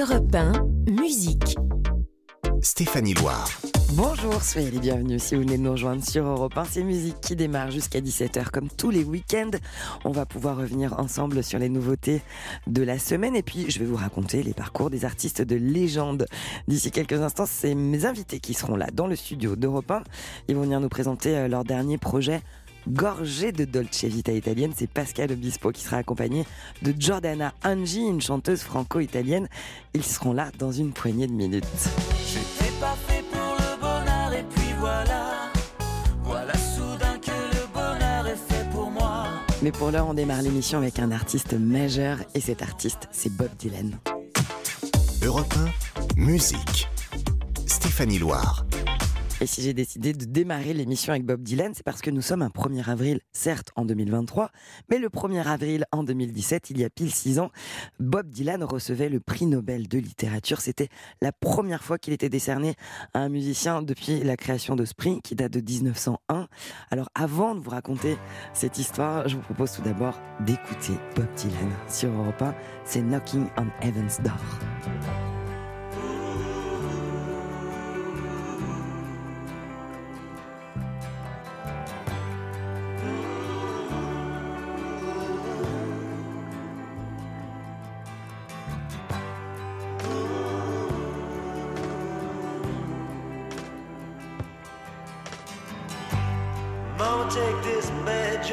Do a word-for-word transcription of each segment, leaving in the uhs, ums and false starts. Europe un, musique. Stéphanie Loire. Bonjour, soyez les bienvenus si vous venez de nous rejoindre sur Europe un, c'est musique qui démarre jusqu'à dix-sept heures comme tous les week-ends. On va pouvoir revenir ensemble sur les nouveautés de la semaine et puis je vais vous raconter les parcours des artistes de légende. D'ici quelques instants, c'est mes invités qui seront là dans le studio d'Europe un. Ils vont venir nous présenter leur dernier projet gorgé de Dolce Vita italienne. C'est Pascal Obispo qui sera accompagné de Giordana Angi, une chanteuse franco-italienne. Ils seront là dans une poignée de minutes. J'étais pas fait pour le bonheur et puis voilà, voilà soudain que le bonheur est fait pour moi. Mais pour l'heure, on démarre l'émission avec un artiste majeur et cet artiste, c'est Bob Dylan. Europe un, musique. Stéphanie Loire. Et si j'ai décidé de démarrer l'émission avec Bob Dylan, c'est parce que nous sommes un premier avril, certes en deux mille vingt-trois, mais le premier avril en deux mille dix-sept, il y a pile six ans, Bob Dylan recevait le prix Nobel de littérature. C'était la première fois qu'il était décerné à un musicien depuis la création de ce prix, qui date de dix-neuf cent un. Alors avant de vous raconter cette histoire, je vous propose tout d'abord d'écouter Bob Dylan sur Europe un. C'est Knocking on Heaven's Door. Mama, take this badge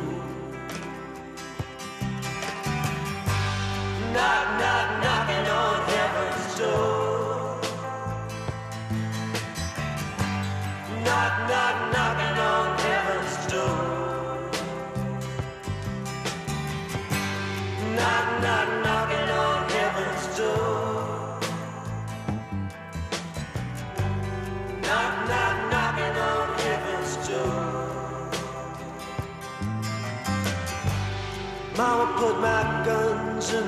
Knock, knock, knocking on heaven's door. Knock, knock, knocking on heaven's door. Knock, knock, knocking on heaven's door. Knock, knock, knocking on heaven's door. Mama put my gun in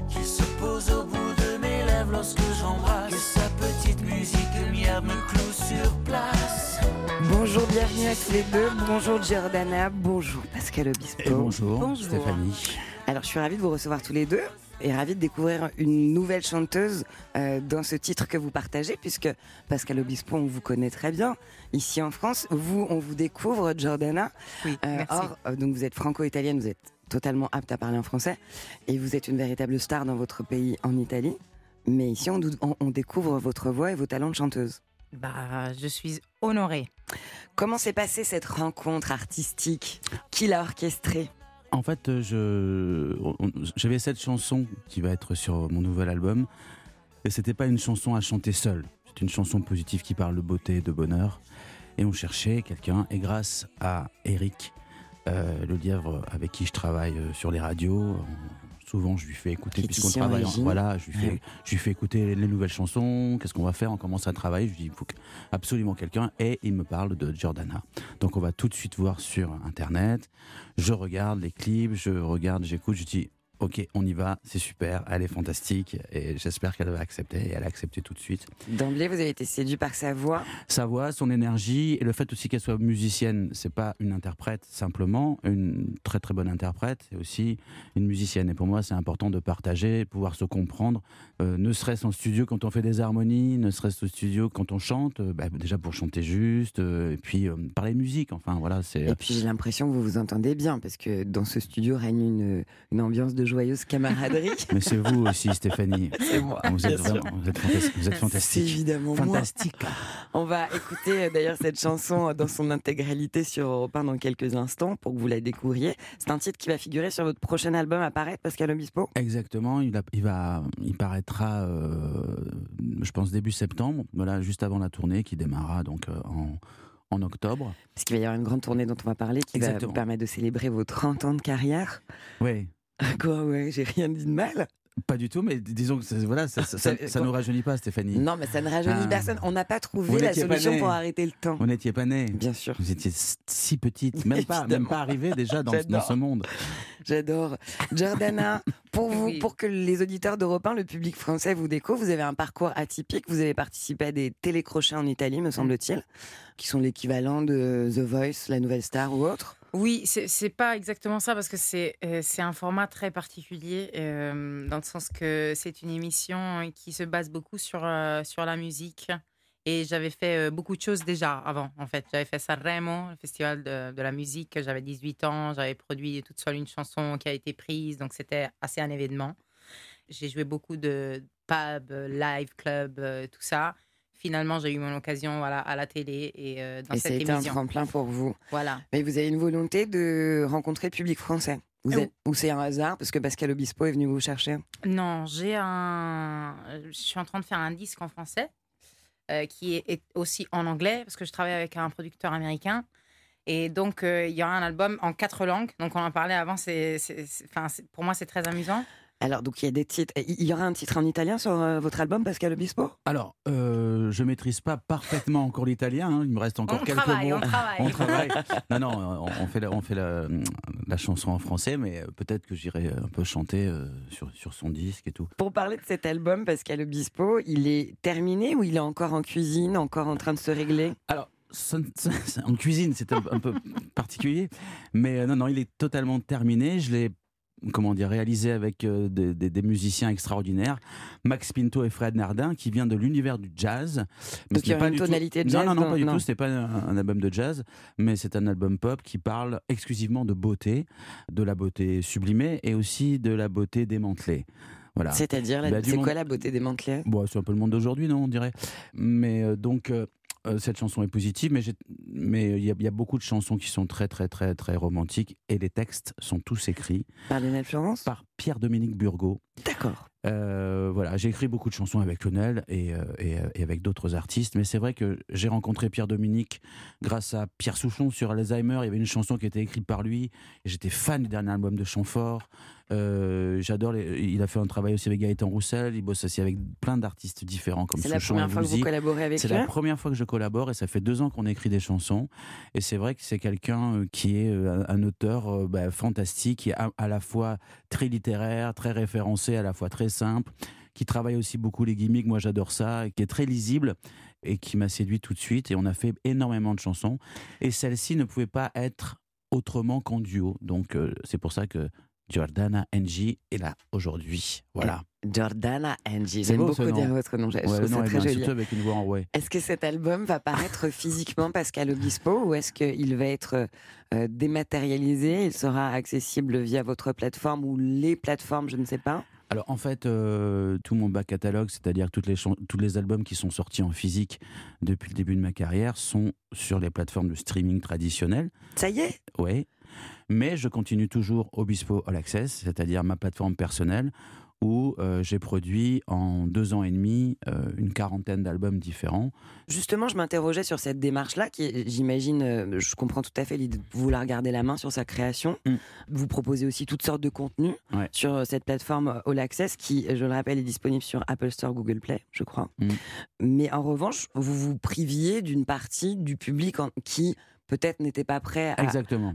Qu'il se pose au bout de mes lèvres lorsque j'embrasse, que sa petite musique lumière me cloue sur place. Bonjour, bienvenue à tous les deux. Bonjour Giordana, bonjour Pascal Obispo. Et bonjour, bonjour Stéphanie. Alors je suis ravie de vous recevoir tous les deux et ravie de découvrir une nouvelle chanteuse euh, dans ce titre que vous partagez, puisque Pascal Obispo, on vous connaît très bien ici en France. Vous, on vous découvre Giordana. Oui, euh, merci. Or, euh, donc vous êtes franco-italienne, vous êtes totalement apte à parler en français et vous êtes une véritable star dans votre pays en Italie. Mais ici, on, on, on découvre votre voix et vos talents de chanteuse. Bah, je suis honorée. Comment s'est passée cette rencontre artistique ? Qui l'a orchestrée ? En fait, je, on, j'avais cette chanson qui va être sur mon nouvel album. Et c'était pas une chanson à chanter seule. C'est une chanson positive qui parle de beauté et de bonheur. Et on cherchait quelqu'un. Et grâce à Eric, euh, le lièvre avec qui je travaille sur les radios... Souvent, je lui fais écouter, puisqu'on travaille, en, voilà, je lui, fais, je lui fais écouter les, les nouvelles chansons, qu'est-ce qu'on va faire, on commence à travailler, je lui dis, il faut absolument quelqu'un, et il me parle de Giordana. Donc on va tout de suite voir sur Internet, je regarde les clips, je regarde, j'écoute, je dis, ok, on y va, c'est super, elle est fantastique, et j'espère qu'elle va accepter, et elle a accepté tout de suite. D'emblée, vous avez été séduit par sa voix ? Sa voix, son énergie, et le fait aussi qu'elle soit musicienne, c'est pas une interprète simplement, une très très bonne interprète, c'est aussi une musicienne. Et pour moi, c'est important de partager, pouvoir se comprendre, euh, ne serait-ce en studio quand on fait des harmonies, ne serait-ce au studio quand on chante, euh, bah, déjà pour chanter juste, euh, et puis euh, parler musique, enfin voilà. C'est, euh... Et puis j'ai l'impression que vous vous entendez bien, parce que dans ce studio règne une, une ambiance de joyeuse camaraderie. Mais c'est vous aussi, Stéphanie. C'est moi. Vous êtes vraiment, vous êtes, fantas- vous êtes fantastique. C'est évidemment fantastique. Moi. On va écouter d'ailleurs cette chanson dans son intégralité sur Europe un dans quelques instants pour que vous la découvriez. C'est un titre qui va figurer sur votre prochain album à paraître, Pascal Obispo. Exactement. Il, a, il va, il paraîtra, euh, je pense début septembre. Voilà, juste avant la tournée qui démarrera donc euh, en. en octobre. Parce qu'il va y avoir une grande tournée dont on va parler qui Exactement. Va vous permettre de célébrer vos trente ans de carrière. Oui. Quoi, ouais, j'ai rien dit de mal. Pas du tout, mais disons que voilà, ça, ça, ça, ça ne nous rajeunit pas, Stéphanie. Non, mais ça ne rajeunit ah. personne. On n'a pas trouvé la solution pour arrêter le temps. Vous n'étiez pas née. Bien sûr. Vous étiez si petite, même pas, même pas arrivée déjà dans, dans ce monde. J'adore. Giordana, pour vous, oui. pour que les auditeurs d'Europe un, le public français vous découvre, vous avez un parcours atypique. Vous avez participé à des télécrochets en Italie, me semble-t-il, qui sont l'équivalent de The Voice, La Nouvelle Star ou autre. Oui, c'est, c'est pas exactement ça parce que c'est, euh, c'est un format très particulier euh, dans le sens que c'est une émission qui se base beaucoup sur, euh, sur la musique et j'avais fait euh, beaucoup de choses déjà avant en fait. J'avais fait ça Remo, le festival de, de la musique, j'avais dix-huit ans, j'avais produit toute seule une chanson qui a été prise donc c'était assez un événement. J'ai joué beaucoup de pubs, live, clubs, euh, tout ça. Finalement, j'ai eu mon occasion voilà, à la télé et euh, dans et cette émission. Et c'était un tremplin pour vous. Voilà. Mais vous avez une volonté de rencontrer le public français vous êtes... Ou c'est un hasard, parce que Pascal Obispo est venu vous chercher ? Non, j'ai un... je suis en train de faire un disque en français, euh, qui est, est aussi en anglais, parce que je travaille avec un producteur américain. Et donc, il euh, y aura un album en quatre langues. Donc, on en parlait avant. C'est, c'est, c'est... Enfin, c'est... Pour moi, c'est très amusant. Alors, donc, il y a des titres. Il y aura un titre en italien sur euh, votre album, Pascal Obispo ? Alors, euh, je ne maîtrise pas parfaitement encore l'italien. Hein. Il me reste encore on quelques travaille, mots. On travaille, on travaille. Non, non, on fait, la, on fait la, la chanson en français, mais peut-être que j'irai un peu chanter euh, sur, sur son disque et tout. Pour parler de cet album, Pascal Obispo, il est terminé ou il est encore en cuisine, encore en train de se régler ? Alors, Ça, ça, ça, en cuisine, c'est un, un peu particulier. Mais euh, non, non, il est totalement terminé. Je l'ai, comment dire, réalisé avec euh, des, des, des musiciens extraordinaires. Max Pinto et Fred Nardin, qui vient de l'univers du jazz. Mais donc il y a une tonalité tout... de jazz. Non, non, non, pas du non. tout. C'était pas un, un album de jazz, mais c'est un album pop qui parle exclusivement de beauté, de la beauté sublimée et aussi de la beauté démantelée. Voilà. C'est-à-dire, la... bah, c'est monde... quoi la beauté démantelée ? Bon, c'est un peu le monde d'aujourd'hui, non, on dirait. Mais euh, donc... Euh... Cette chanson est positive, mais j'ai... mais il y a, y a beaucoup de chansons qui sont très, très, très, très romantiques. Et les textes sont tous écrits... Par Lionel Florence ? Par Pierre-Dominique Burgo. D'accord. Euh, voilà, j'ai écrit beaucoup de chansons avec Lionel et, et, et avec d'autres artistes. Mais c'est vrai que j'ai rencontré Pierre-Dominique grâce à Pierre Souchon sur Alzheimer. Il y avait une chanson qui était écrite par lui. J'étais fan du dernier album de Chamfort. Euh, j'adore, les... il a fait un travail aussi avec Gaëtan Roussel, il bosse aussi avec plein d'artistes différents comme Souchon et Bouzy. C'est la première fois que vous collaborez avec lui ? C'est la première fois que je collabore et ça fait deux ans qu'on écrit des chansons et c'est vrai que c'est quelqu'un qui est un auteur bah, fantastique, qui est à la fois très littéraire, très référencé, à la fois très simple, qui travaille aussi beaucoup les gimmicks, moi j'adore ça, qui est très lisible et qui m'a séduit tout de suite et on a fait énormément de chansons et celle-ci ne pouvait pas être autrement qu'en duo, donc euh, c'est pour ça que Giordana Angi est là aujourd'hui, voilà. Giordana Angi, j'aime beaucoup dire votre nom, je ouais, trouve non, ça très joli. Avec une voix en ouais. Est-ce que cet album va paraître physiquement Pascal Obispo ou est-ce qu'il va être euh, dématérialisé ? Il sera accessible via votre plateforme ou les plateformes, je ne sais pas. Alors en fait, euh, tout mon bas catalogue, c'est-à-dire toutes les ch- tous les albums qui sont sortis en physique depuis le début de ma carrière, sont sur les plateformes de streaming traditionnelles. Ça y est ? Oui. Mais je continue toujours Obispo All Access, c'est-à-dire ma plateforme personnelle, où euh, j'ai produit en deux ans et demi euh, une quarantaine d'albums différents. Justement, je m'interrogeais sur cette démarche-là, qui, j'imagine, euh, je comprends tout à fait l'idée de vouloir garder la main sur sa création. Mmh. Vous proposez aussi toutes sortes de contenus ouais. sur cette plateforme All Access, qui, je le rappelle, est disponible sur Apple Store, Google Play, je crois. Mmh. Mais en revanche, vous vous priviez d'une partie du public en, qui... peut-être n'était pas prêt à,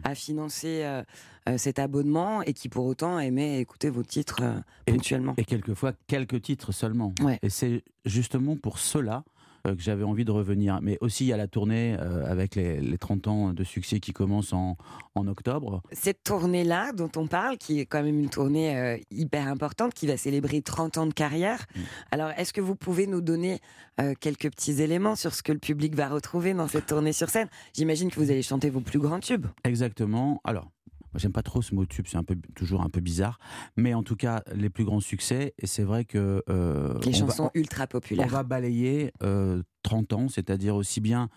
à financer euh, euh, cet abonnement et qui pour autant aimait écouter vos titres euh, et, ponctuellement. Et quelquefois, quelques titres seulement. Ouais. Et c'est justement pour cela euh, que j'avais envie de revenir. Mais aussi, il y a la tournée euh, avec les, les trente ans de succès qui commence en, en octobre. Cette tournée-là dont on parle, qui est quand même une tournée euh, hyper importante, qui va célébrer trente ans de carrière. Mmh. Alors, est-ce que vous pouvez nous donner... Euh, quelques petits éléments sur ce que le public va retrouver dans cette tournée sur scène. J'imagine que vous allez chanter vos plus grands tubes. Exactement. Alors, moi, j'aime pas trop ce mot tube, c'est un peu, toujours un peu bizarre. Mais en tout cas, les plus grands succès, et c'est vrai que... Euh, les chansons va, ultra populaires. On va balayer euh, trente ans, c'est-à-dire aussi bien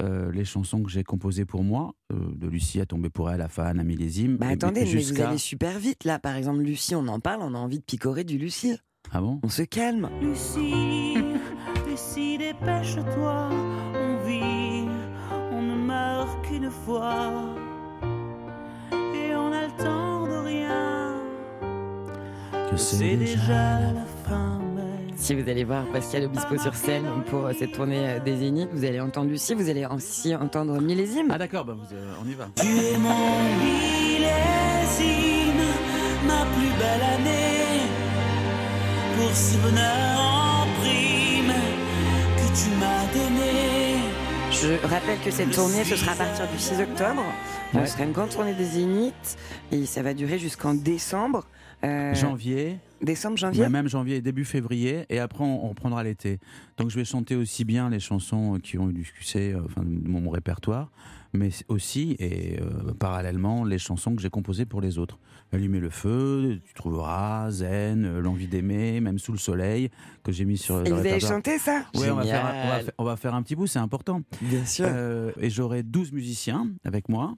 euh, les chansons que j'ai composées pour moi, euh, de Lucie à Tomber pour elle, à Fan, à Millésime. Bah et, attendez, et jusqu'à... mais vous allez super vite là. Par exemple, Lucie, on en parle, on a envie de picorer du Lucie. Ah bon ? On se calme. Lucie Lucie, dépêche-toi, on vit, on ne meurt qu'une fois, et on a le temps de rien, que c'est, c'est déjà, déjà la fin. Si vous allez voir Pascal Obispo sur scène pour cette tournée des Zéniths, vous allez entendre Lucie, vous allez aussi entendre Millésime. Ah d'accord, bah vous, euh, on y va. Tu es mon millésime, ma plus belle année, pour ce bonheur en prime que tu m'as donné. Je rappelle que cette tournée, ce sera à partir du six octobre. Ouais. Ce sera une grande tournée des Zéniths et ça va durer jusqu'en décembre. Euh... Janvier. Décembre, janvier. Ouais, même janvier et début février. Et après, on reprendra l'été. Donc, je vais chanter aussi bien les chansons qui ont eu du succès, enfin, mon, mon répertoire, mais aussi et euh, parallèlement les chansons que j'ai composées pour les autres. Allumer le feu, tu trouveras, Zen, l'envie d'aimer, même sous le soleil que j'ai mis sur. Et le vous répertoire. Allez chanter ça ? Oui, on va, faire un, on, va, on va faire un petit bout, c'est important. Bien sûr. Euh, et j'aurai douze musiciens avec moi.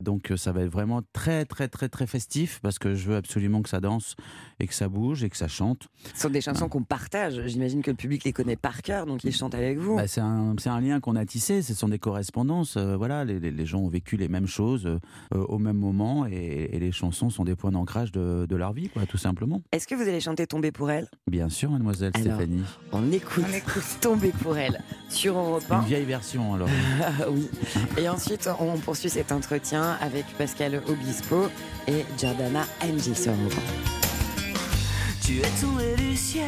Donc ça va être vraiment très très très très festif parce que je veux absolument que ça danse et que ça bouge et que ça chante. Ce sont des chansons bah. qu'on partage, j'imagine que le public les connaît par cœur donc ils chantent avec vous. Bah, c'est, un, c'est un lien qu'on a tissé, ce sont des correspondances, euh, voilà, les, les, les gens ont vécu les mêmes choses euh, au même moment et, et les chansons sont des points d'ancrage de, de leur vie quoi, tout simplement. Est-ce que vous allez chanter Tomber pour elle ? Bien sûr mademoiselle. Alors, Stéphanie. On écoute, on écoute Tomber pour elle sur Europe un. Une vieille version alors. Oui. Et ensuite on poursuit cet entretien avec Pascal Obispo et Giordana Angi sur Europe un. Tu es tombé du ciel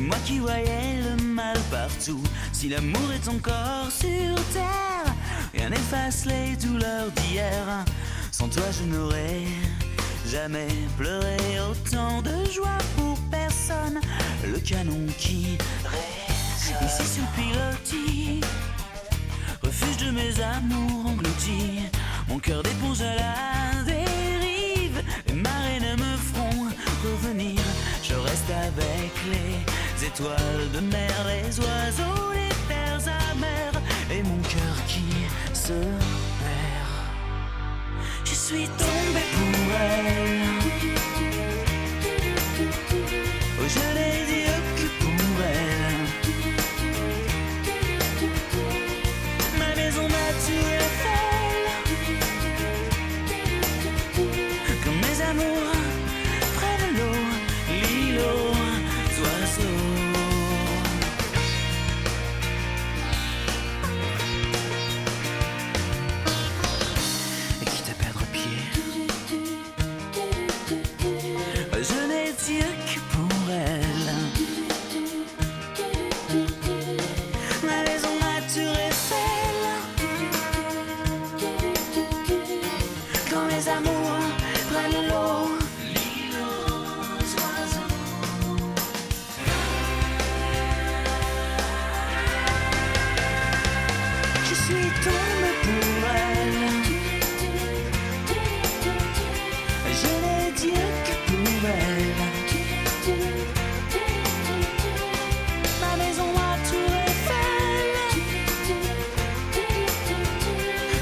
Moi qui voyais le mal partout. Si l'amour est encore sur terre, rien n'efface les douleurs d'hier. Sans toi je n'aurais jamais pleuré autant de joie pour personne. Le canon qui résonne ici sous pilotis, refuge de mes amours engloutis. Mon cœur d'éponge à la dérive, les marées ne me feront revenir. Je reste avec les étoiles de mer, les oiseaux, les terres amères, et mon cœur qui se perd. Je suis tombée pour elle. Oh, je n'ai les yeux que pour elle. Ma maison m'a tué la folle. Quand mes amours prennent l'eau, l'îlot aux oiseaux. Et quitte à perdre pied, je n'ai les yeux que pour elle. Ma maison mature est belle. Quand mes amours prennent l'eau, je suis tombée pour elle. Je n'ai les yeux que pour elle. Ma maison à Tour Eiffel.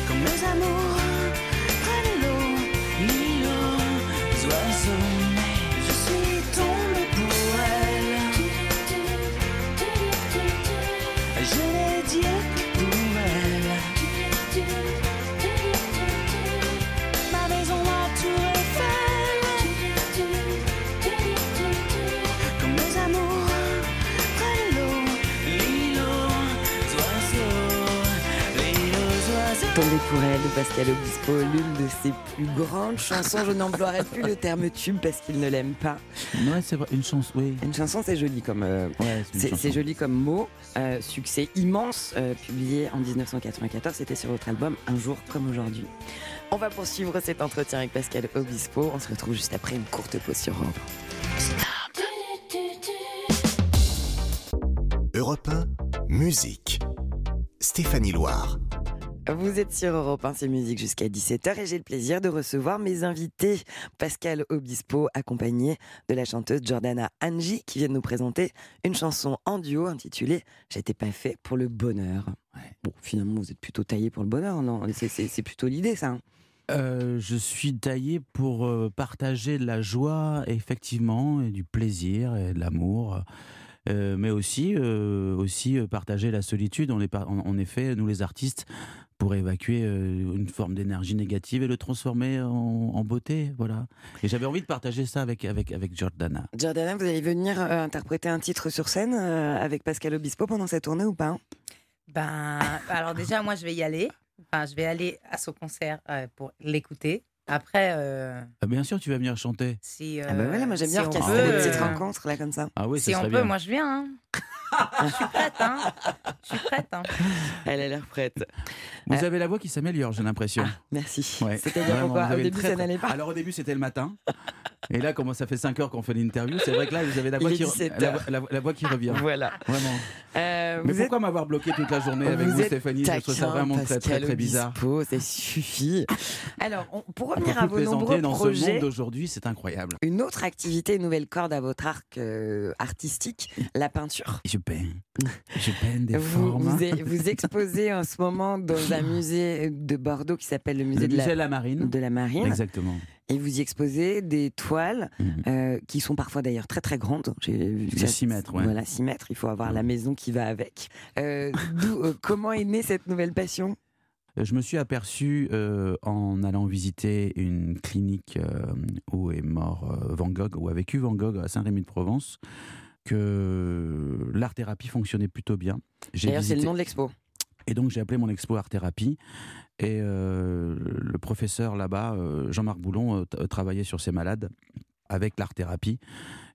Comme mes amours prennent l'eau, l'île aux oiseaux. Je suis tombée pour elle. Je n'ai les yeux que pour elle. Ma maison à Tour Eiffel. Quand mes amours prennent l'eau, l'île aux oiseaux, l'île aux oiseaux. Tombée pour elle de Pascal Obispo, l'une de ses plus grandes chansons. Je n'emploierai plus le terme tube parce qu'il ne l'aime pas. Ouais, c'est vrai, une chanson, oui. Une chanson, c'est joli comme, euh, ouais, c'est c'est, c'est joli comme mot. Euh, succès immense, euh, publié en dix-neuf cent quatre-vingt-quatorze, c'était sur votre album Un jour comme aujourd'hui. On va poursuivre cet entretien avec Pascal Obispo. On se retrouve juste après une courte pause sur Europe. Europe un, musique. Stéphanie Loire. Vous êtes sur Europe un, c'est musique jusqu'à dix-sept heures et j'ai le plaisir de recevoir mes invités. Pascal Obispo, accompagné de la chanteuse Giordana Angi, qui vient de nous présenter une chanson en duo intitulée « J'étais pas fait pour le bonheur ». Ouais. Bon, finalement, vous êtes plutôt taillé pour le bonheur, non ? C'est, c'est, c'est plutôt l'idée, ça, hein ? Euh, je suis taillé pour euh, partager de la joie, effectivement, et du plaisir, et de l'amour... Euh, mais aussi, euh, aussi euh, partager la solitude. On est par- en, en effet, nous les artistes, pour évacuer euh, une forme d'énergie négative et le transformer en, en beauté, voilà. Et j'avais envie de partager ça avec, avec, avec Giordana. Giordana, vous allez venir euh, interpréter un titre sur scène euh, avec Pascal Obispo pendant cette tournée ou pas, hein ? Ben, alors déjà, moi je vais y aller. Enfin, je vais aller à son concert euh, pour l'écouter. Après, euh... ah bien sûr, tu vas venir chanter. Si, euh... ah bah voilà, moi j'aime bien si orchestrer peut... des petites rencontres là comme ça. Ah oui, ça si on peut, bien. Moi je viens. Hein. Je suis prête, hein. Je suis prête. Hein. Elle a l'air prête. Vous euh... avez la voix qui s'améliore, j'ai l'impression. Ah, merci. Ouais. C'était bien pourquoi au début très... ça n'allait pas. Alors au début c'était le matin. Et là, comment ça fait cinq heures qu'on fait l'interview, c'est vrai que là, vous avez la voix, qui, re... la, la, la voix qui revient. Voilà. Vraiment. Euh, Mais pourquoi êtes... m'avoir bloqué toute la journée avec vous, vous Stéphanie ? Je trouve ça vraiment Pascal très, très, très bizarre. Obispo, ça suffit. Alors, on, pour revenir à vos nombreux dans projets. Ce monde d'aujourd'hui, c'est incroyable. Une autre activité, une nouvelle corde à votre arc euh, artistique, la peinture. Je peins. Je peins des vous, formes. Vous, est, vous exposez en ce moment dans un musée de Bordeaux qui s'appelle le musée, le de, musée la, de la Marine. De la Marine. Exactement. Et vous y exposez des toiles mmh. euh, qui sont parfois d'ailleurs très très grandes. J'ai vu que six mètres, ouais. Voilà, six mètres, il faut avoir ouais. la maison qui va avec. Euh, d'où, euh, comment est née cette nouvelle passion ? Je me suis aperçu euh, en allant visiter une clinique euh, où est mort euh, Van Gogh, où a vécu Van Gogh à Saint-Rémy-de-Provence, que l'art-thérapie fonctionnait plutôt bien. J'ai d'ailleurs, visité... c'est le nom de l'expo. Et donc j'ai appelé mon expo Art Thérapie et euh, le professeur là-bas, euh, Jean-Marc Boulon, euh, t- travaillait sur ses malades avec l'art thérapie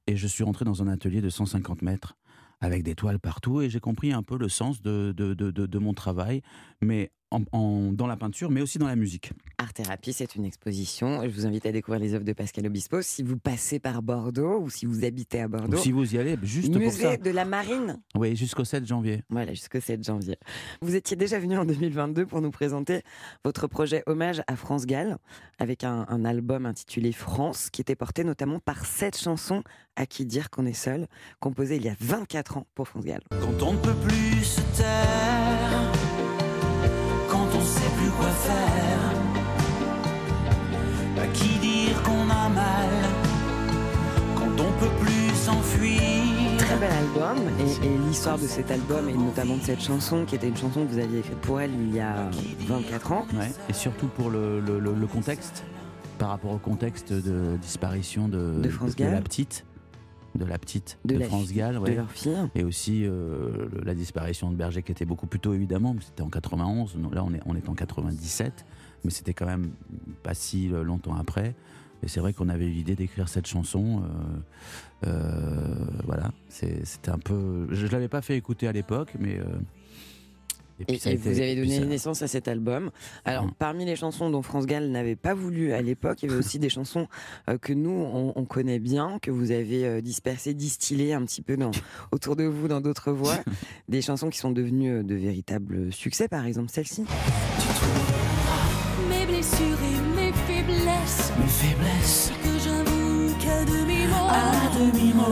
et je suis rentré dans un atelier de cent cinquante mètres avec des toiles partout, et j'ai compris un peu le sens de, de, de, de, de mon travail, mais en, en, dans la peinture, mais aussi dans la musique. Art Thérapie, c'est une exposition. Je vous invite à découvrir les œuvres de Pascal Obispo. Si vous passez par Bordeaux, ou si vous habitez à Bordeaux. Ou si vous y allez, juste pour ça. Musée de la Marine. Oui, jusqu'au sept janvier. Voilà, jusqu'au sept janvier. Vous étiez déjà venu en deux mille vingt-deux pour nous présenter votre projet Hommage à France Gall, avec un, un album intitulé France, qui était porté notamment par sept chansons à qui dire qu'on est seul, composées il y a vingt-quatre ans pour France Gall. Quand on ne peut plus se taire, quand on ne sait plus quoi faire, à qui dire qu'on a mal, quand on peut plus s'enfuir. Très bel album, et, et l'histoire de cet album et notamment de cette chanson qui était une chanson que vous aviez écrite pour elle il y a vingt-quatre ans. Ouais, et surtout pour le, le, le, le contexte, par rapport au contexte de disparition de, de, France de, de la petite. de la petite de, de la France Gall, ouais. De leur fille, et aussi euh, la disparition de Berger qui était beaucoup plus tôt évidemment, c'était en quatre-vingt-onze, là on est, on est en quatre-vingt-dix-sept, mais c'était quand même pas si longtemps après, et c'est vrai qu'on avait eu l'idée d'écrire cette chanson, euh, euh, voilà, c'est, c'était un peu, je ne l'avais pas fait écouter à l'époque, mais... Euh, Et, puis et, et été, vous avez donné ça... naissance à cet album. Alors, mmh. parmi les chansons dont France Gall n'avait pas voulu à l'époque, il y avait aussi des chansons euh, que nous, on, on connaît bien, que vous avez euh, dispersées, distillées un petit peu dans, autour de vous, dans d'autres voix. Des chansons qui sont devenues euh, de véritables succès, par exemple celle-ci. Mes blessures et mes faiblesses. Mes faiblesses. Que j'avoue qu'à demi-mot. À demi-mot.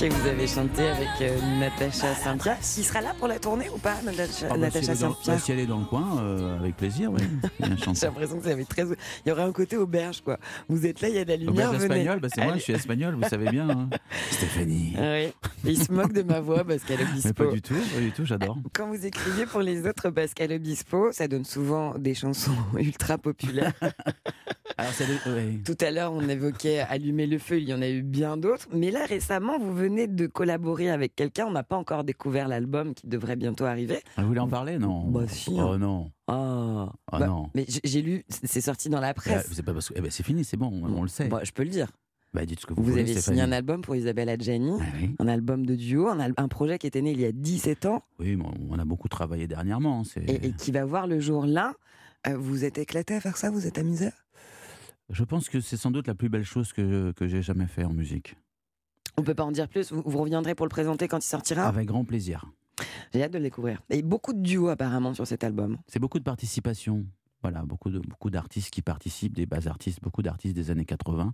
Que vous avez chanté avec euh, Natacha Saint-Pierre, qui sera là pour la tournée ou pas, Natacha, ah bah, Natacha si Saint-Pierre dans, Si elle est dans le coin, euh, avec plaisir, oui. J'ai l'impression que ça avait très... Il y aurait un côté auberge, quoi. Vous êtes là, il y a de la lumière, auberge venez. Espagnole, bah c'est moi, je suis espagnol, vous savez bien. Hein. Stéphanie. Oui, il se moque de ma voix, Pascal Obispo. Mais pas du tout, pas du tout, j'adore. Quand vous écrivez pour les autres Pascal Obispo, ça donne souvent des chansons ultra populaires. Alors, ça, oui. Tout à l'heure, on évoquait Allumer le feu, il y en a eu bien d'autres, mais là, récemment, vous venez de collaborer avec quelqu'un, on n'a pas encore découvert l'album qui devrait bientôt arriver. Vous voulez en parler, non ? Bah si. Oh non. Oh, oh bah, non. Mais j'ai lu, c'est sorti dans la presse. Bah, c'est pas parce que... eh bah, c'est fini, c'est bon, on le sait. Bah, je peux le dire. Bah, dites ce que vous, vous voulez, avez Stéphanie. Signé un album pour Isabelle Adjani, ah oui. un album de duo, un, al- un projet qui était né il y a dix-sept ans. Oui, on a beaucoup travaillé dernièrement. C'est... Et, et qui va voir le jour là. Vous êtes éclaté à faire ça ? Vous êtes amusé ? Je pense que c'est sans doute la plus belle chose que, que j'ai jamais fait en musique. On ne peut pas en dire plus, vous, vous reviendrez pour le présenter quand il sortira ? Avec grand plaisir. J'ai hâte de le découvrir. Et beaucoup de duos apparemment sur cet album. C'est beaucoup de participation, voilà, beaucoup, de, beaucoup d'artistes qui participent, des bas artistes, beaucoup d'artistes des années quatre-vingts,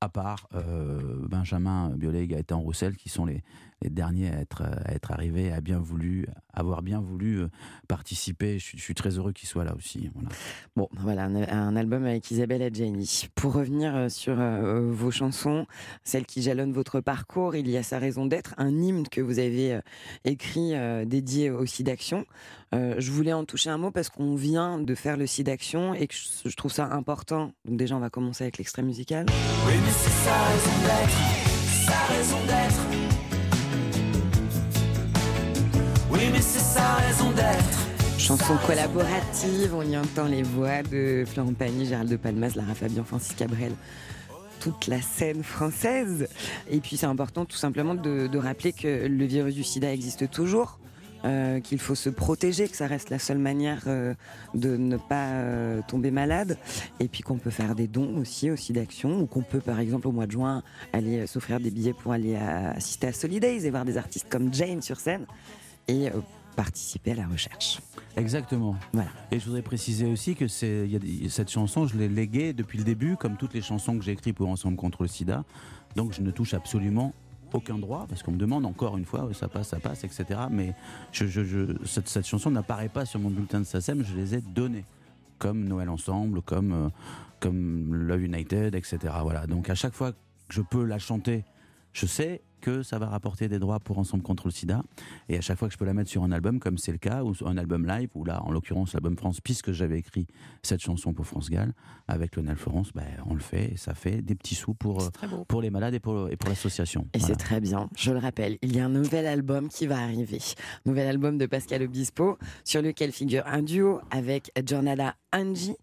à part euh, Benjamin Biolay et Gaëtan Roussel, qui sont les, les derniers à être, à être arrivés, à bien voulu, avoir bien voulu participer. Je, je suis très heureux qu'ils soient là aussi. Voilà. Bon, voilà, un, un album avec Isabelle Adjani. Pour revenir sur euh, vos chansons, celles qui jalonnent votre parcours, il y a Sa raison d'être, un hymne que vous avez euh, écrit, euh, dédié au Sidaction. Euh, je voulais en toucher un mot parce qu'on vient de faire le Sidaction et que je, je trouve ça important. Donc déjà, on va commencer avec l'extrait musical. Oui. Mais c'est sa raison d'être, sa raison d'être. Oui, mais c'est sa raison d'être. Chanson collaborative, on y entend les voix de Florent Pagny, Gérald de Palmas, Lara Fabian, Francis Cabrel, toute la scène française. Et puis c'est important tout simplement de, de rappeler que le virus du sida existe toujours. Euh, qu'il faut se protéger, que ça reste la seule manière euh, de ne pas euh, tomber malade, et puis qu'on peut faire des dons aussi, aussi d'action, ou qu'on peut par exemple au mois de juin aller euh, s'offrir des billets pour aller à, assister à Solidays et voir des artistes comme Jane sur scène et euh, participer à la recherche. Exactement. Voilà. Et je voudrais préciser aussi que c'est, y a, cette chanson, je l'ai léguée depuis le début, comme toutes les chansons que j'ai écrites pour Ensemble contre le Sida, donc je ne touche absolument aucun droit, parce qu'on me demande encore une fois ça passe, ça passe, et cetera. Mais je, je, je, cette, cette chanson n'apparaît pas sur mon bulletin de SACEM, je les ai données, comme Noël Ensemble, comme, comme Love United, et cetera. Voilà. Donc à chaque fois que je peux la chanter, je sais que ça va rapporter des droits pour Ensemble contre le Sida, et à chaque fois que je peux la mettre sur un album, comme c'est le cas, ou sur un album live, ou là en l'occurrence l'album France, puisque j'avais écrit cette chanson pour France Gall, avec Lionel Florence, ben, on le fait, et ça fait des petits sous pour, pour les malades et pour, et pour l'association. Et voilà. C'est très bien, je le rappelle, il y a un nouvel album qui va arriver, nouvel album de Pascal Obispo, sur lequel figure un duo avec Giordana Angi.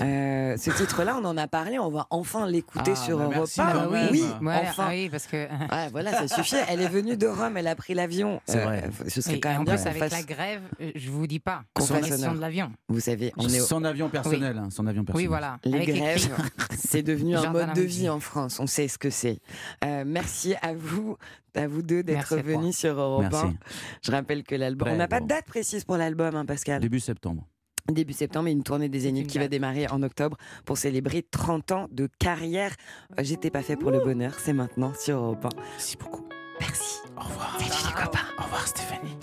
Euh, ce titre-là, on en a parlé, on va enfin l'écouter ah, sur bah Europe un. Bah oui, oui, oui, voilà, enfin. Oui, parce que... Ouais, voilà, c'est suffit. Elle est venue de Rome, elle a pris l'avion. C'est vrai. Euh, ce serait oui, quand même bien. Avec fasse... la grève, je vous dis pas. Compensation de l'avion. Vous savez, on est au... son avion personnel, oui. hein, son avion personnel. Oui, voilà. Les avec grèves, les c'est devenu un mode de vie en France. On sait ce que c'est. Euh, merci à vous, à vous deux d'être merci venus sur Europe un. Je rappelle que l'album. Bref, on n'a pas de date précise pour l'album, hein, Pascal. Début septembre. Début septembre, et une tournée des Zéniths qui va démarrer en octobre pour célébrer trente ans de carrière. J'étais pas fait pour le bonheur, c'est maintenant sur Europe un. Merci beaucoup. Merci. Au revoir. Salut les copains. Au revoir Stéphanie.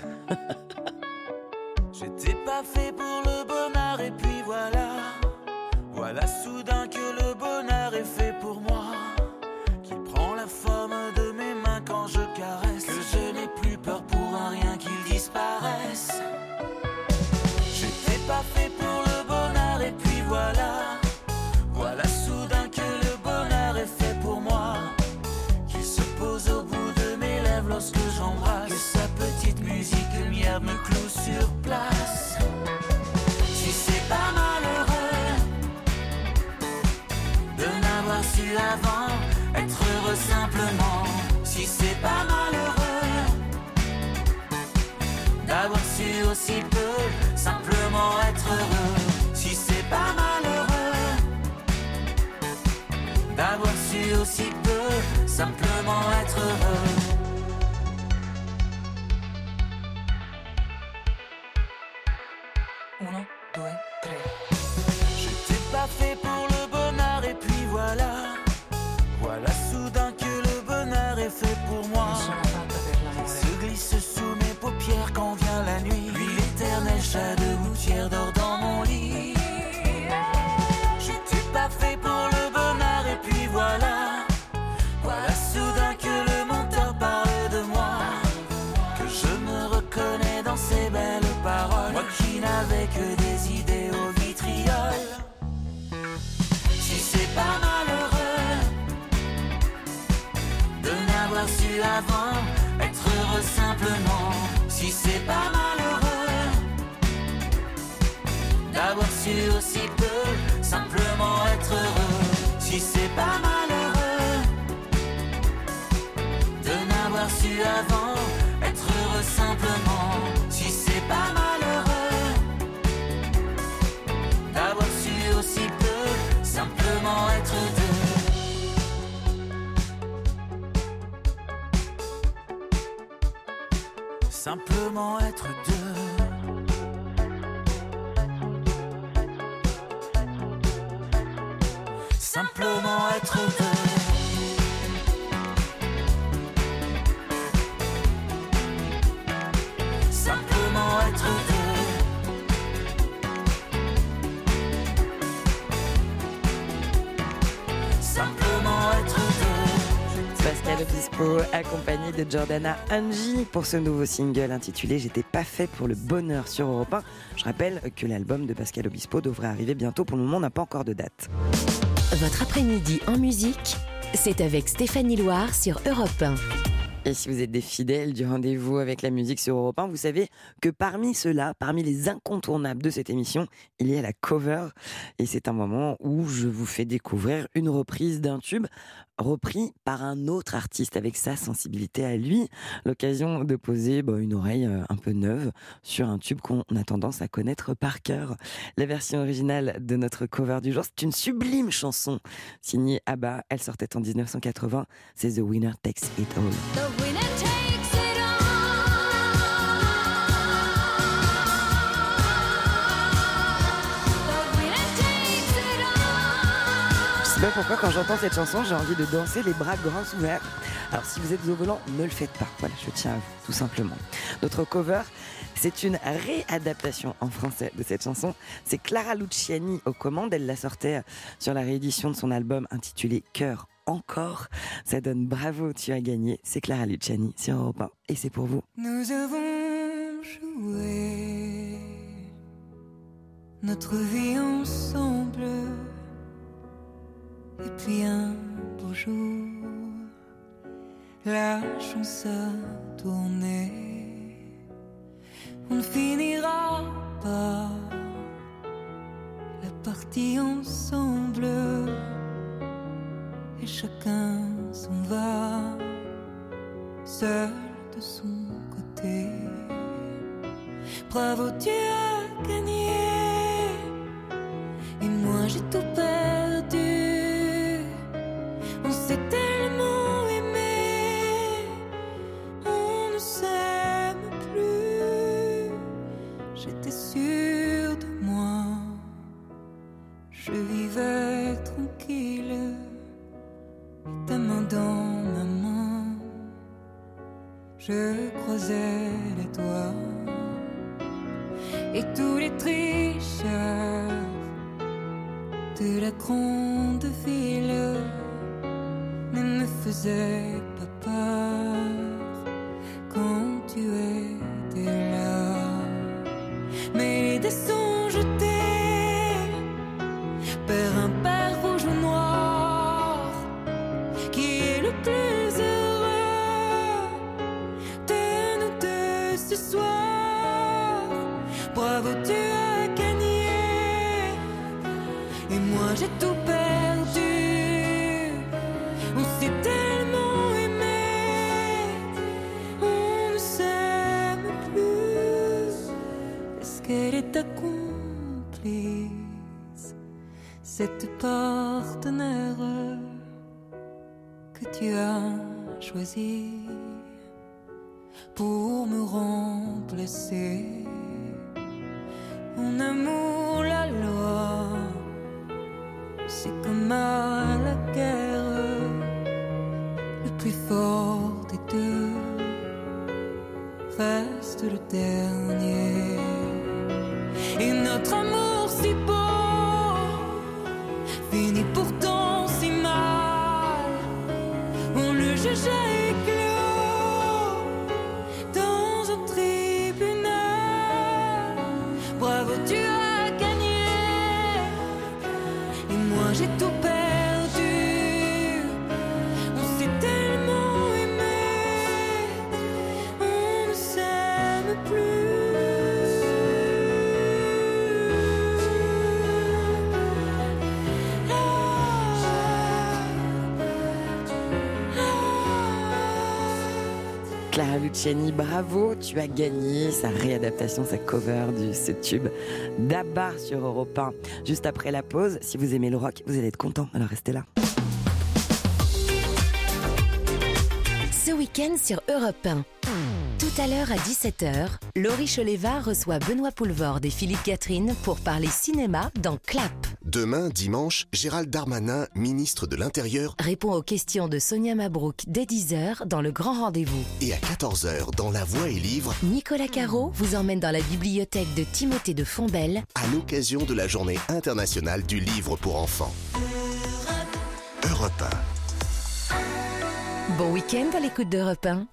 J'étais pas fait pour le bonheur et puis voilà. Voilà soudain que le bonheur est fait pour moi. Qui prend la forme de mes mains quand je caresse. Que je n'ai plus peur pour un rien qu'il disparaisse. Pas fait pour le bonheur et puis voilà. Voilà soudain que le bonheur est fait pour moi. Qu'il se pose au bout de mes lèvres lorsque j'embrasse. Que sa petite musique lumière me cloue sur place. Si c'est pas malheureux de n'avoir su avant être heureux simplement. Si c'est pas malheureux d'avoir su aussi peu simplement être heureux, si c'est pas malheureux d'avoir su aussi peu, simplement être heureux. Uno, deux, trois. J'étais pas fait pour le bonheur et puis voilà. Voilà soudain que le bonheur est fait pour moi. Il se glisse sous mes paupières quand vient la nuit. L'éternel chat de gouttière dort dans mon lit. J'étais pas fait pour le bonheur et puis voilà. Voilà soudain que le menteur parle de moi. Que je me reconnais dans ces belles paroles. Moi qui n'avais que des idées au vitriol. Si c'est pas malheureux de n'avoir su avant être heureux simplement. Si c'est pas malheureux d'avoir su aussi peu, simplement être heureux. Si c'est pas malheureux de n'avoir su avant, être heureux simplement. Si c'est pas malheureux d'avoir su aussi peu, simplement être deux. Simplement être deux. Simplement être deux. Simplement être deux. Simplement être deux. Pascal Obispo, accompagné de Giordana Angi pour ce nouveau single intitulé « J'étais pas fait pour le bonheur » sur Europe un. Je rappelle que l'album de Pascal Obispo devrait arriver bientôt. Pour le moment, on n'a pas encore de date. Votre après-midi en musique, c'est avec Stéphanie Loire sur Europe un. Et si vous êtes des fidèles du rendez-vous avec la musique sur Europe un, vous savez que parmi ceux-là, parmi les incontournables de cette émission, il y a la cover. Et c'est un moment où je vous fais découvrir une reprise d'un tube repris par un autre artiste avec sa sensibilité à lui. L'occasion de poser bon, une oreille un peu neuve sur un tube qu'on a tendance à connaître par cœur. La version originale de notre cover du jour, c'est une sublime chanson signée ABBA. Elle sortait en dix-neuf cent quatre-vingt. C'est The Winner Takes It All. The winner takes it all. The winner takes it all. Je sais pas pourquoi quand j'entends cette chanson, j'ai envie de danser les bras grands ouverts. Alors si vous êtes au volant, ne le faites pas. Voilà, je tiens à vous, tout simplement. Notre cover, c'est une réadaptation en français de cette chanson. C'est Clara Luciani aux commandes. Elle la sortait sur la réédition de son album intitulé « Cœur ». Encore, ça donne bravo, tu as gagné. C'est Clara Luciani sur Europe un et c'est pour vous. Nous avons joué notre vie ensemble. Et puis un beau jour, la chance a tourné. On ne finira pas la partie ensemble. Et chacun s'en va bravo, tu as gagné. Et moi j'ai tout perdu. On s'est tellement aimé, on ne s'aime plus. J'étais sûre de moi, je vivais tranquille. Et ta main dans ma main, je croisais les doigts. Et tous les tricheurs de la grande ville ne me faisaient pas peur quand tu étais là. Mais les dés sont jetés par un par rouge ou noir. Qui est le plus heureux de nous deux ce soir? Bravo, tu as gagné. Et moi j'ai tout perdu. On s'est tellement aimé, on ne s'aime plus. Est-ce qu'elle est ta complice, cette partenaire que tu as choisie pour me remplacer? Mon amour, la loi, c'est comme à la guerre. Le plus fort des deux reste le dernier. Et notre amour si beau finit pourtant si mal. On le jugeait Clara Luciani, bravo, tu as gagné sa réadaptation, sa cover de ce tube d'Abba sur Europe un. Juste après la pause, si vous aimez le rock, vous allez être content, alors restez là. Ce week-end sur Europe un. Tout à l'heure à dix-sept heures, Laurie Choleva reçoit Benoît Poulvorde et Philippe Catherine pour parler cinéma dans Clap. Demain, dimanche, Gérald Darmanin, ministre de l'Intérieur, répond aux questions de Sonia Mabrouk dès dix heures dans Le Grand Rendez-vous. Et à quatorze heures, dans La Voix et Livre, Nicolas Caro vous emmène dans la bibliothèque de Timothée de Fombelle à l'occasion de la Journée internationale du livre pour enfants. Europe un. Bon week-end à l'écoute d'Europe un.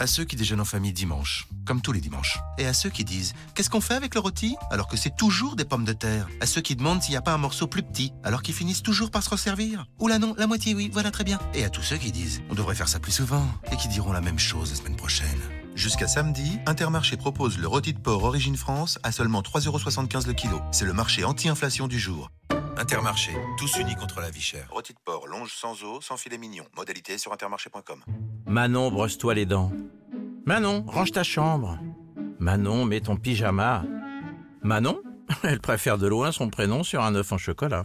À ceux qui déjeunent en famille dimanche, comme tous les dimanches. Et à ceux qui disent « Qu'est-ce qu'on fait avec le rôti ?» alors que c'est toujours des pommes de terre. À ceux qui demandent s'il n'y a pas un morceau plus petit, alors qu'ils finissent toujours par se resservir. « Oula non, la moitié oui, voilà très bien. » Et à tous ceux qui disent « On devrait faire ça plus souvent » et qui diront la même chose la semaine prochaine. Jusqu'à samedi, Intermarché propose le rôti de porc Origine France à seulement trois euros soixante-quinze le kilo. C'est le marché anti-inflation du jour. Intermarché, tous unis contre la vie chère. Rôti de porc, longe sans eau, sans filet mignon. Modalité sur intermarché point com. Manon, brosse-toi les dents. Manon, range ta chambre. Manon, mets ton pyjama. Manon, elle préfère de loin son prénom sur un œuf en chocolat.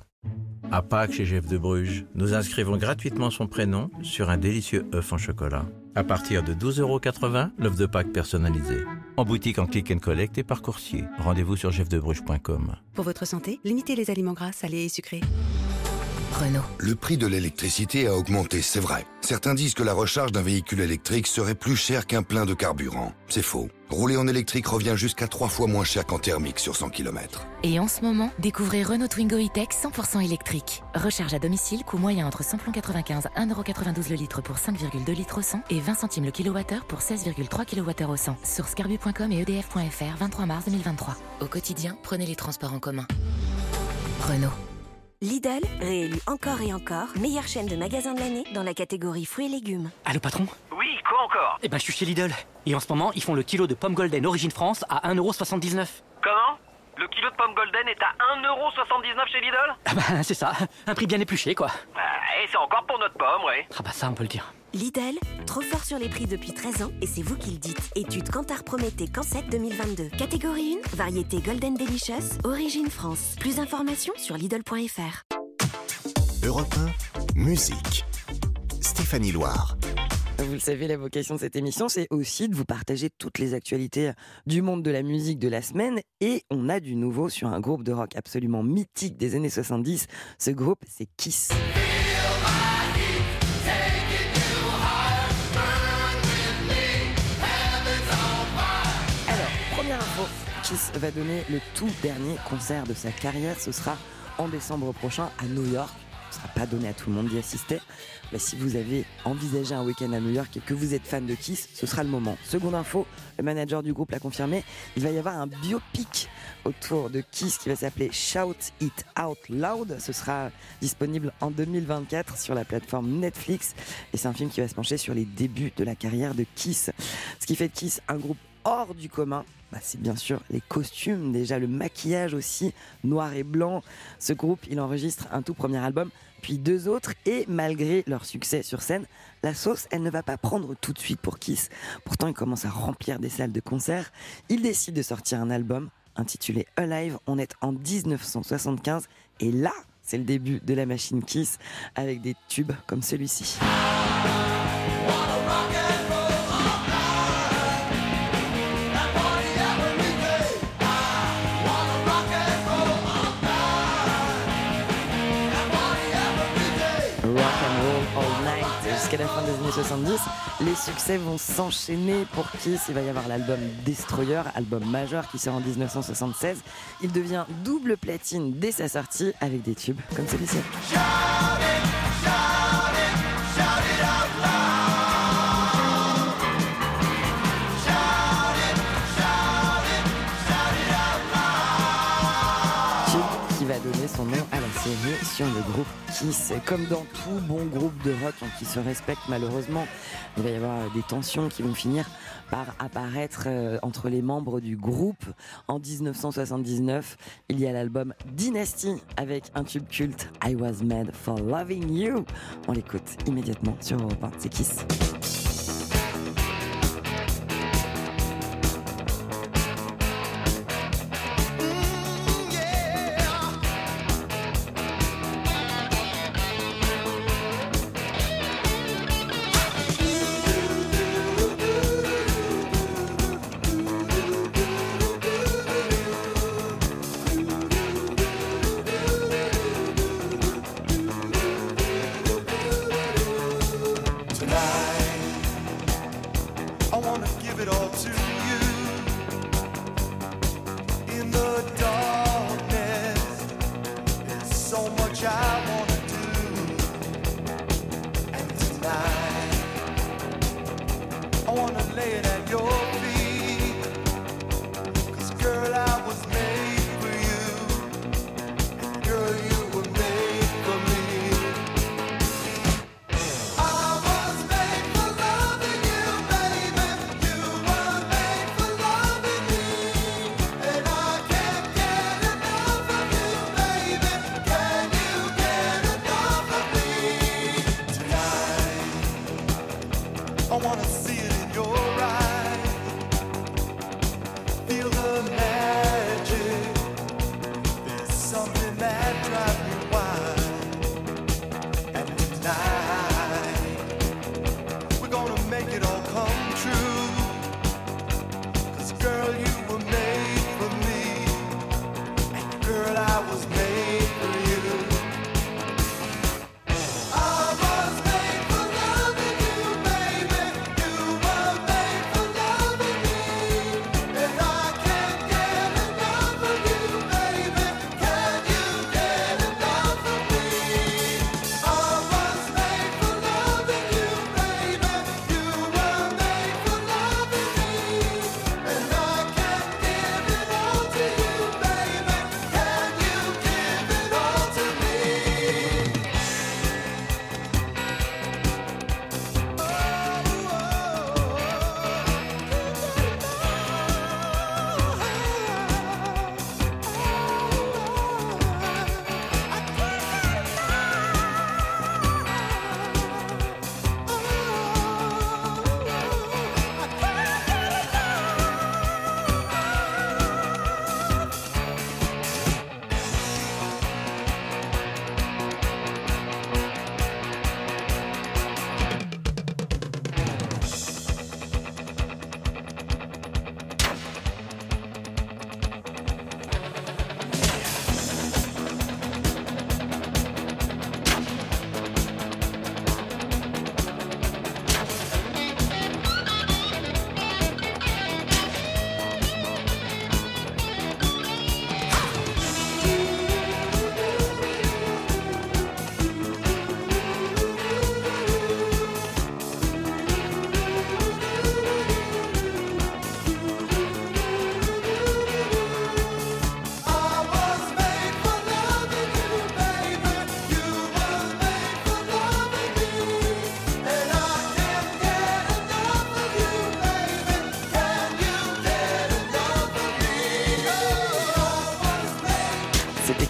À Pâques chez Jeff de Bruges, nous inscrivons gratuitement son prénom sur un délicieux œuf en chocolat. À partir de douze euros quatre-vingts, l'œuf de Pâques personnalisé. En boutique, en click and collect et par coursier. Rendez-vous sur jeff de bruges point com. Pour votre santé, limitez les aliments gras, salés et sucrés. Renault. Le prix de l'électricité a augmenté, c'est vrai. Certains disent que la recharge d'un véhicule électrique serait plus chère qu'un plein de carburant. C'est faux. Rouler en électrique revient jusqu'à trois fois moins cher qu'en thermique sur cent kilomètres. Et en ce moment, découvrez Renault Twingo E-Tech cent pour cent électrique. Recharge à domicile, coût moyen entre cent plombs quatre-vingt-quinze, un euro quatre-vingt-douze le litre pour cinq virgule deux litres au cent et vingt centimes le kilowattheure pour seize virgule trois kilowattheures au cent. Source carbu point com et e d f point f r, vingt-trois mars deux mille vingt-trois. Au quotidien, prenez les transports en commun. Renault. Lidl, réélu encore et encore, meilleure chaîne de magasins de l'année dans la catégorie fruits et légumes. Allô patron ? Oui, quoi encore ? Eh ben je suis chez Lidl, et en ce moment ils font le kilo de pommes golden Origine France à un euro soixante-dix-neuf. Comment ? Le kilo de pommes golden est à un euro soixante-dix-neuf chez Lidl ? Ah bah ben, c'est ça, un prix bien épluché quoi. Ah, et c'est encore pour notre pomme, ouais. Ah bah ben, ça on peut le dire. Lidl, trop fort sur les prix depuis treize ans et c'est vous qui le dites. Étude Kantar Prométhée Cancet deux mille vingt-deux. Catégorie un, variété Golden Delicious, origine France. Plus d'informations sur Lidl point F R. Europe un, musique. Stéphanie Loire. Vous le savez, la vocation de cette émission, c'est aussi de vous partager toutes les actualités du monde de la musique de la semaine. Et on a du nouveau sur un groupe de rock absolument mythique des années soixante-dix. Ce groupe, c'est Kiss. Alors, première info, Kiss va donner le tout dernier concert de sa carrière. Ce sera en décembre prochain à New York. Ce ne sera pas donné à tout le monde d'y assister. Mais si vous avez envisagé un week-end à New York et que vous êtes fan de Kiss, ce sera le moment. Seconde info, le manager du groupe l'a confirmé, il va y avoir un biopic autour de Kiss qui va s'appeler Shout It Out Loud. Ce sera disponible en deux mille vingt-quatre sur la plateforme Netflix. Et c'est un film qui va se pencher sur les débuts de la carrière de Kiss. Ce qui fait de Kiss un groupe hors du commun, bah c'est bien sûr les costumes, déjà le maquillage aussi, noir et blanc. Ce groupe, il enregistre un tout premier album, puis deux autres, et malgré leur succès sur scène, la sauce, elle ne va pas prendre tout de suite pour Kiss. Pourtant, ils commencent à remplir des salles de concert. Ils décident de sortir un album intitulé Alive. On est en dix-neuf cent soixante-quinze, et là, c'est le début de la machine Kiss, avec des tubes comme celui-ci. Jusqu'à la fin des années soixante-dix, les succès vont s'enchaîner pour Kiss. Il va y avoir l'album Destroyer, album majeur qui sort en dix-neuf cent soixante-seize. Il devient double platine dès sa sortie avec des tubes comme celui-ci. Son nom à la série sur le groupe Kiss. Comme dans tout bon groupe de rock qui se respecte, malheureusement, il va y avoir des tensions qui vont finir par apparaître entre les membres du groupe. En dix-neuf cent soixante-dix-neuf, il y a l'album Dynasty avec un tube culte, I Was Made for Loving You. On l'écoute immédiatement sur Europe un, c'est Kiss.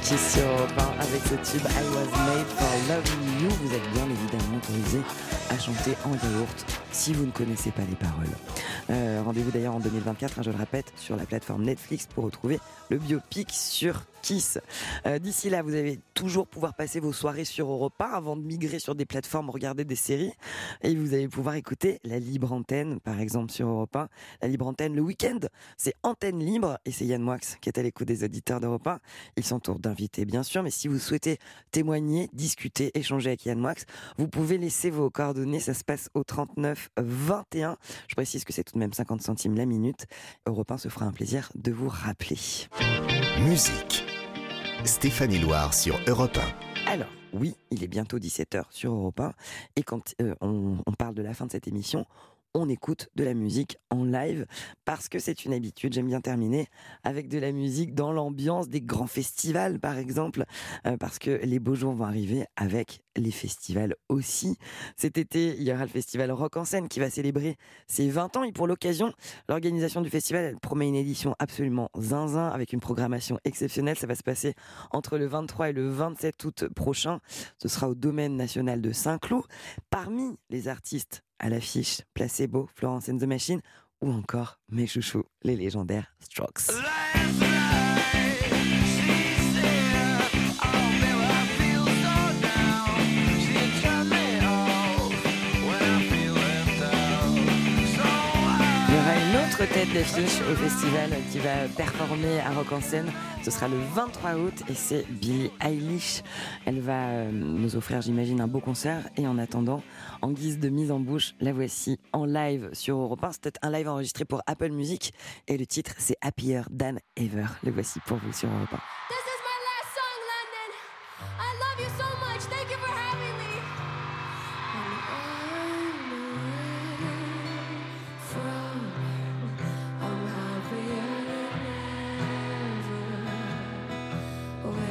Kiss sur Europe un avec ce tube I Was Made for Loving You. Vous êtes bien évidemment autorisé à chanter en yaourt si vous ne connaissez pas les paroles. Euh, rendez-vous d'ailleurs en deux mille vingt-quatre, hein, je le répète, sur la plateforme Netflix pour retrouver le biopic sur Kiss. Euh, d'ici là, vous allez toujours pouvoir passer vos soirées sur Europe un avant de migrer sur des plateformes, regarder des séries. Et vous allez pouvoir écouter la libre antenne, par exemple sur Europe un. La libre antenne, le week-end, c'est Antenne Libre. Et c'est Yann Moix qui est à l'écoute des auditeurs d'Europe un. Il s'entoure d'invités, bien sûr. Mais si vous souhaitez témoigner, discuter, échanger avec Yann Moix, vous pouvez laisser vos coordonnées. Ça se passe au trente-neuf vingt et un. Je précise que c'est tout de même cinquante centimes la minute. Europe un se fera un plaisir de vous rappeler. Musique. Stéphanie Loire sur Europe un. Alors, oui, il est bientôt dix-sept heures sur Europe un. Et quand euh, on, on parle de la fin de cette émission, on écoute de la musique en live parce que c'est une habitude. J'aime bien terminer avec de la musique dans l'ambiance des grands festivals, par exemple, euh, parce que les beaux jours vont arriver avec les festivals aussi. Cet été, il y aura le festival Rock en Seine qui va célébrer ses vingt ans et pour l'occasion, l'organisation du festival elle promet une édition absolument zinzin avec une programmation exceptionnelle. Ça va se passer entre le vingt-trois et le vingt-sept août prochain. Ce sera au domaine national de Saint-Cloud. Parmi les artistes à l'affiche, Placebo, Florence and the Machine ou encore mes chouchous, les légendaires Strokes. Tête d'affiche au festival qui va performer à Rock en Seine. Ce sera le vingt-trois août et c'est Billie Eilish. Elle va nous offrir, j'imagine, un beau concert. Et en attendant, en guise de mise en bouche, la voici en live sur Europe un. C'est peut-être un live enregistré pour Apple Music et le titre c'est Happier Than Ever. Le voici pour vous sur Europe un.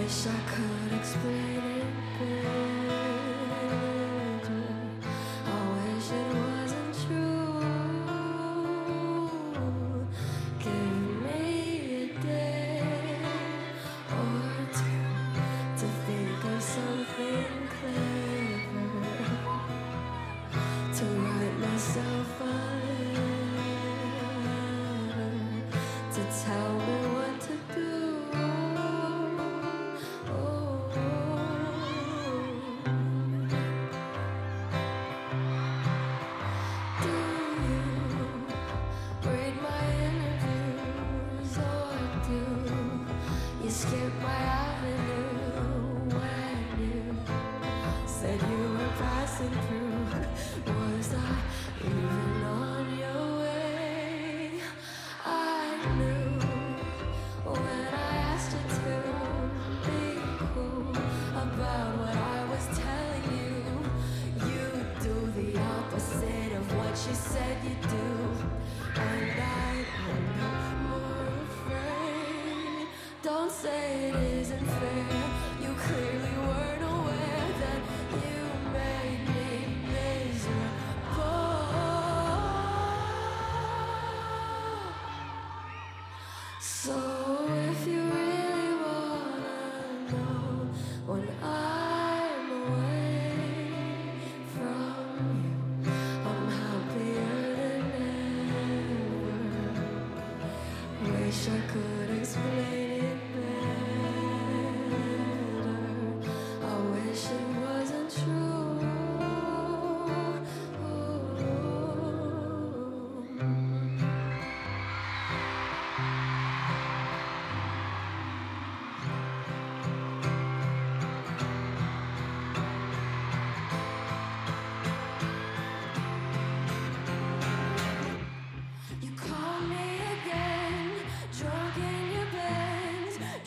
Wish I could explain it better. I wish it wasn't true. Give me a day or two to think of something clever to write myself a letter to tell me what to do.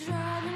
Driving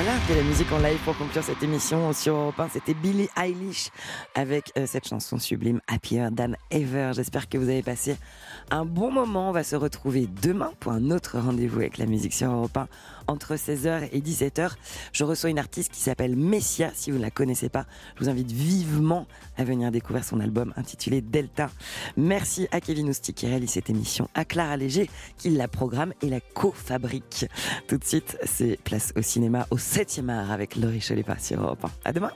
Voilà, de la musique en live pour conclure cette émission sur Europe un. C'était Billie Eilish avec euh, cette chanson sublime Happier Than Ever. J'espère que vous avez passé un bon moment. On va se retrouver demain pour un autre rendez-vous avec la musique sur Europe un entre seize heures et dix-sept heures. Je reçois une artiste qui s'appelle Messia. Si vous ne la connaissez pas, je vous invite vivement à venir découvrir son album intitulé Delta. Merci à Kevin Ousty qui réalise cette émission, à Clara Léger qui la programme et la co-fabrique. Tout de suite, c'est Place au cinéma au septième art avec Laurie Cholet sur Europe un. À demain.